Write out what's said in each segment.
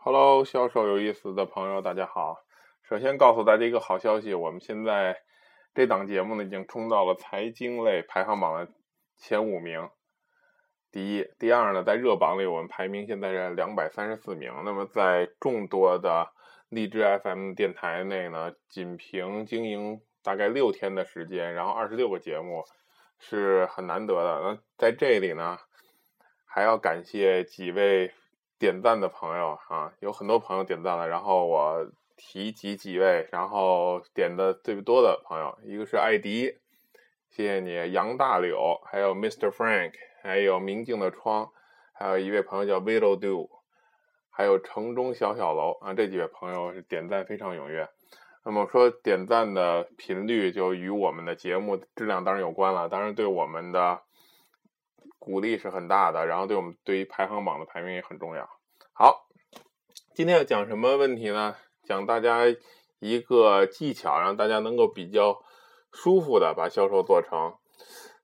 Hello， 销售有意思的朋友，大家好。首先告诉大家一个好消息，我们现在这档节目呢已经冲到了财经类排行榜的前5名，第一。第二呢，在热榜里我们排名现在是234名。那么在众多的荔枝 FM 电台内呢，仅凭经营大概6天的时间，然后26个节目是很难得的。那在这里呢，还要感谢几位点赞的朋友啊，有很多朋友点赞了，然后我提及几位，然后点的最多的朋友，一个是艾迪，谢谢你，杨大柳，还有 Mr. Frank， 还有明镜的窗，还有一位朋友叫 Vito Do， 还有城中小楼啊，这几位朋友是点赞非常踊跃。那么说点赞的频率就与我们的节目质量当然有关了，当然对我们的鼓励是很大的，然后对我们对于排行榜的排名也很重要。好，今天要讲什么问题呢？讲大家一个技巧，让大家能够比较舒服的把销售做成。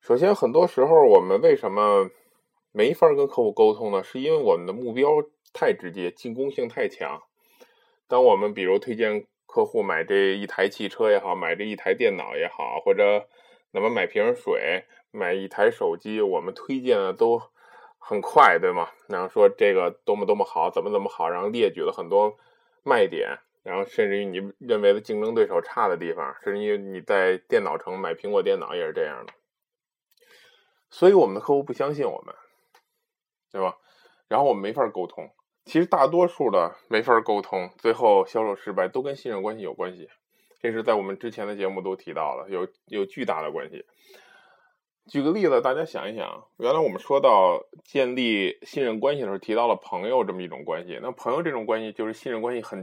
首先，很多时候我们为什么没法跟客户沟通呢？是因为我们的目标太直接，进攻性太强。当我们比如推荐客户买这一台汽车也好，买这一台电脑也好，或者那么买瓶水，买一台手机，我们推荐的都很快，对吗？然后说这个多么多么好，怎么好，然后列举了很多卖点，然后甚至于你认为的竞争对手差的地方，甚至于你在电脑城买苹果电脑也是这样的。所以我们的客户不相信我们，对吧？然后我们没法沟通。其实大多数的没法沟通，最后销售失败都跟信任关系有关系，这是在我们之前的节目都提到了，有巨大的关系。举个例子，大家想一想，原来我们说到建立信任关系的时候提到了朋友这么一种关系，那朋友这种关系就是信任关系很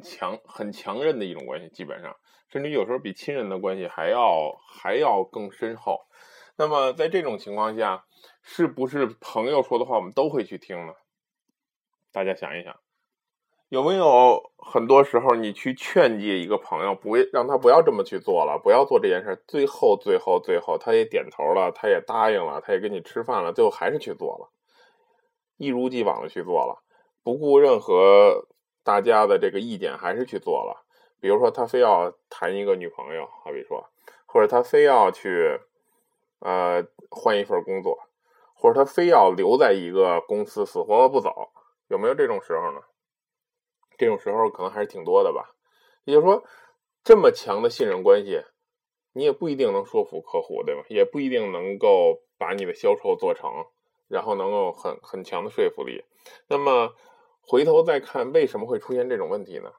强韧的一种关系，基本上甚至有时候比亲人的关系还要更深厚。那么在这种情况下，是不是朋友说的话我们都会去听呢？大家想一想，有没有很多时候你去劝诫一个朋友，让他不要这么去做了，不要做这件事，最后他也点头了，他也答应了，他也跟你吃饭了，最后还是去做了，一如既往的去做了，不顾任何大家的这个意见还是去做了。比如说他非要谈一个女朋友，好比说，或者他非要去换一份工作，或者他非要留在一个公司死活不走，有没有这种时候呢？这种时候可能还是挺多的吧。也就是说，这么强的信任关系，你也不一定能说服客户，对吧？也不一定能够把你的销售做成，然后能够很强的说服力。那么回头再看，为什么会出现这种问题呢？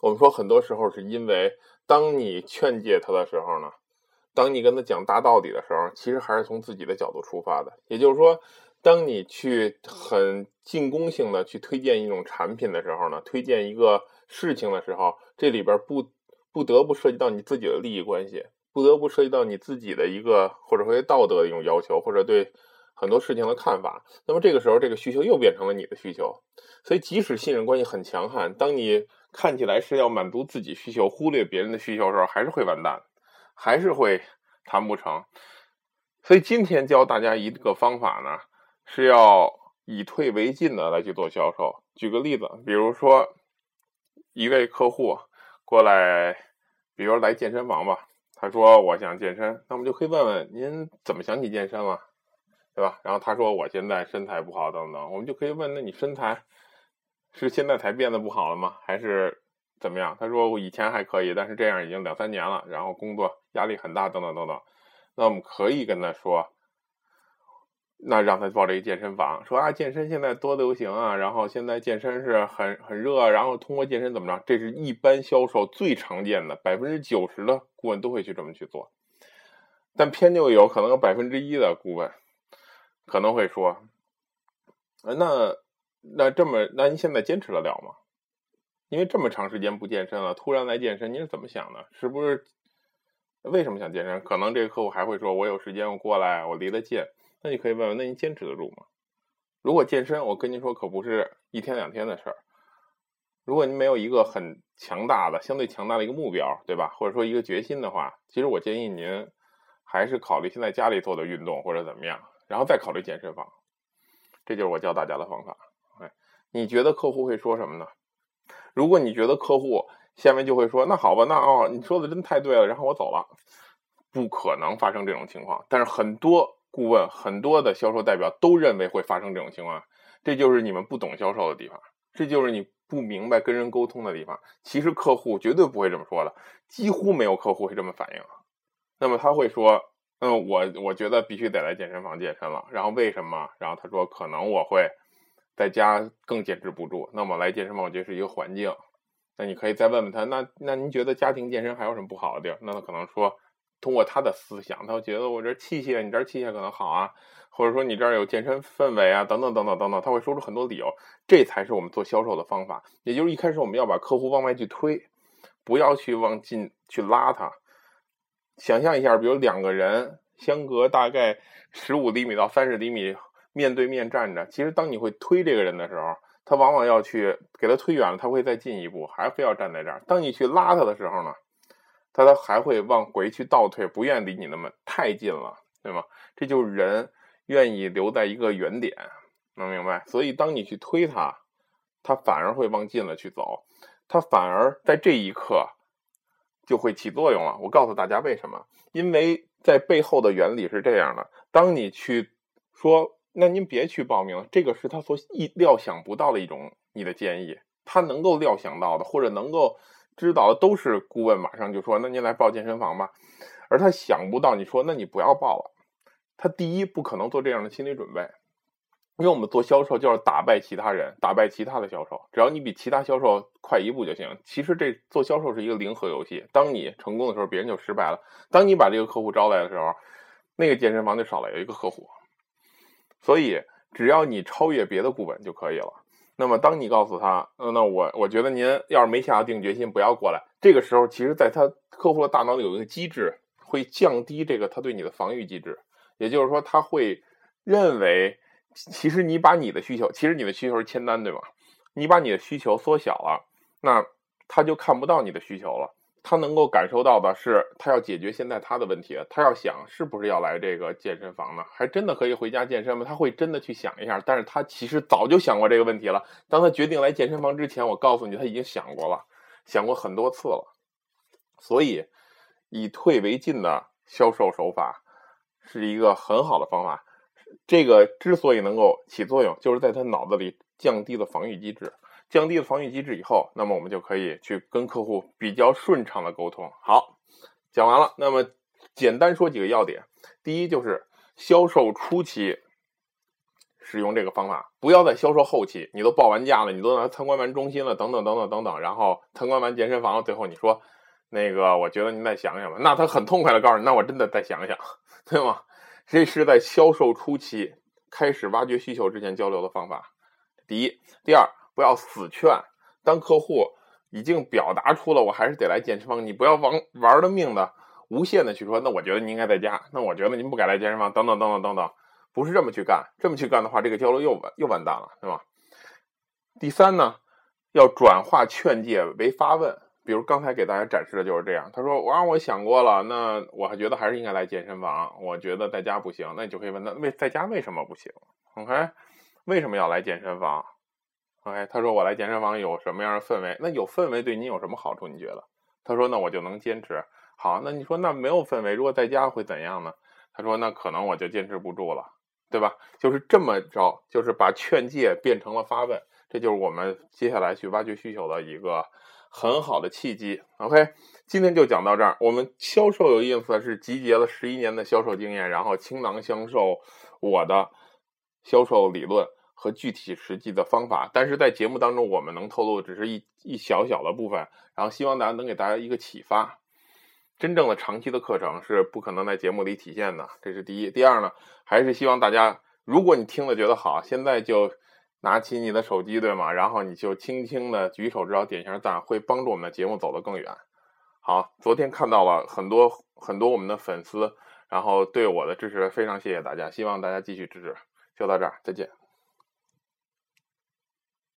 我们说很多时候是因为当你劝诫他的时候呢，当你跟他讲大道理的时候，其实还是从自己的角度出发的。也就是说，当你去很进攻性的去推荐一种产品的时候呢，推荐一个事情的时候，这里边不得不涉及到你自己的利益关系，不得不涉及到你自己的一个或者说道德的一种要求，或者对很多事情的看法。那么这个时候，这个需求又变成了你的需求。所以即使信任关系很强悍，当你看起来是要满足自己需求，忽略别人的需求的时候，还是会完蛋，还是会谈不成。所以今天教大家一个方法呢，是要以退为进的来去做销售。举个例子，比如说一位客户过来，比如来健身房吧，他说我想健身，那我们就可以问问您怎么想起健身了，对吧？然后他说我现在身材不好等等，我们就可以问，那你身材是现在才变得不好了吗？还是怎么样？他说我以前还可以，但是这样已经2-3年了，然后工作压力很大等等等等。那我们可以跟他说，那让他报这个健身房，说啊，健身现在多流行啊，然后现在健身是很热啊，然后通过健身怎么着，这是一般销售最常见的，90%的顾问都会去这么去做。但偏就有可能有1%的顾问可能会说，那您现在坚持得了吗？因为这么长时间不健身了，突然来健身，您是怎么想的？是不是为什么想健身？可能这个客户还会说，我有时间我过来，我离得近。那你可以问问，那您坚持得住吗？如果健身，我跟您说可不是1天2天的事儿。如果您没有一个很强大的、相对强大的一个目标，对吧？或者说一个决心的话，其实我建议您还是考虑现在家里做的运动或者怎么样，然后再考虑健身房。这就是我教大家的方法。哎，你觉得客户会说什么呢？如果你觉得客户下面就会说，那好吧，那哦，你说的真太对了，然后我走了，不可能发生这种情况。但是很多顾问，很多的销售代表都认为会发生这种情况，这就是你们不懂销售的地方，这就是你不明白跟人沟通的地方。其实客户绝对不会这么说的，几乎没有客户会这么反应。那么他会说，我觉得必须得来健身房健身了。然后为什么？然后他说，可能我会在家更坚持不住，那么来健身房我觉得是一个环境。那你可以再问问他，那您觉得家庭健身还有什么不好的地儿？那他可能说，通过他的思想，他觉得我这器械，你这器械可能好啊，或者说你这儿有健身氛围啊，等等等等等等，他会说出很多理由。这才是我们做销售的方法，也就是一开始我们要把客户往外去推，不要去往进去拉他。想象一下，比如两个人相隔大概15厘米到30厘米面对面站着，其实当你会推这个人的时候，他往往要去给他推远了，他会再进一步，还非要站在这儿。当你去拉他的时候呢，他还会往回去倒退，不愿离你那么太近了，对吗？这就是人愿意留在一个原点，能明白？所以当你去推他，他反而会往近了去走，他反而在这一刻就会起作用了。我告诉大家为什么，因为在背后的原理是这样的，当你去说那您别去报名，这个是他所料想不到的一种你的建议，他能够料想到的或者能够知道的都是顾问马上就说那您来报健身房吧，而他想不到你说那你不要报了，他第一不可能做这样的心理准备，因为我们做销售就是打败其他人，打败其他的销售，只要你比其他销售快一步就行。其实这做销售是一个零和游戏，当你成功的时候别人就失败了，当你把这个客户招来的时候，那个健身房就少了有一个客户。所以只要你超越别的顾问就可以了。那么当你告诉他那我觉得您要是没下定决心不要过来，这个时候其实在他客户的大脑里有一个机制会降低这个他对你的防御机制，也就是说他会认为其实你把你的需求，其实你的需求是签单对吧？你把你的需求缩小了，那他就看不到你的需求了，他能够感受到的是他要解决现在他的问题，他要想是不是要来这个健身房呢？还真的可以回家健身吗？他会真的去想一下，但是他其实早就想过这个问题了，当他决定来健身房之前，我告诉你他已经想过了，想过很多次了。所以以退为进的销售手法是一个很好的方法，这个之所以能够起作用，就是在他脑子里降低了防御机制，降低了防御机制以后，那么我们就可以去跟客户比较顺畅的沟通。好，讲完了，那么简单说几个要点。第一就是销售初期使用这个方法，不要在销售后期，你都报完价了，你都参观完中心了，等等等等等等，然后参观完健身房了，最后你说那个我觉得您再想想吧，那他很痛快的告诉你，那我真的再想想，对吗？这是在销售初期开始挖掘需求之前交流的方法。第一，第二，不要死劝。当客户已经表达出了我还是得来健身房，你不要玩的命的无限的去说那我觉得您应该在家，那我觉得您不该来健身房，等等等等等等，不是这么去干，这么去干的话这个交流又完蛋了，对吧？第三呢，要转化劝诫为发问。比如刚才给大家展示的就是这样，他说我想过了，那我还觉得还是应该来健身房，我觉得在家不行，那你就可以问他在家为什么不行 OK， 为什么要来健身房 OK， 他说我来健身房有什么样的氛围，那有氛围对你有什么好处你觉得？他说那我就能坚持。好，那你说那没有氛围如果在家会怎样呢？他说那可能我就坚持不住了，对吧？就是这么着，就是把劝诫变成了发问，这就是我们接下来去挖掘需求的一个很好的契机。 OK， 今天就讲到这儿。我们销售有意思是集结了11年的销售经验，然后倾囊相授我的销售理论和具体实际的方法，但是在节目当中我们能透露只是一小小的部分，然后希望大家能给大家一个启发。真正的长期的课程是不可能在节目里体现的，这是第一。第二呢，还是希望大家如果你听了觉得好，现在就拿起你的手机，对吗？然后你就轻轻的举手指导点一下赞，会帮助我们的节目走得更远。好，昨天看到了很多很多我们的粉丝，然后对我的支持非常谢谢大家，希望大家继续支持。就到这儿，再见。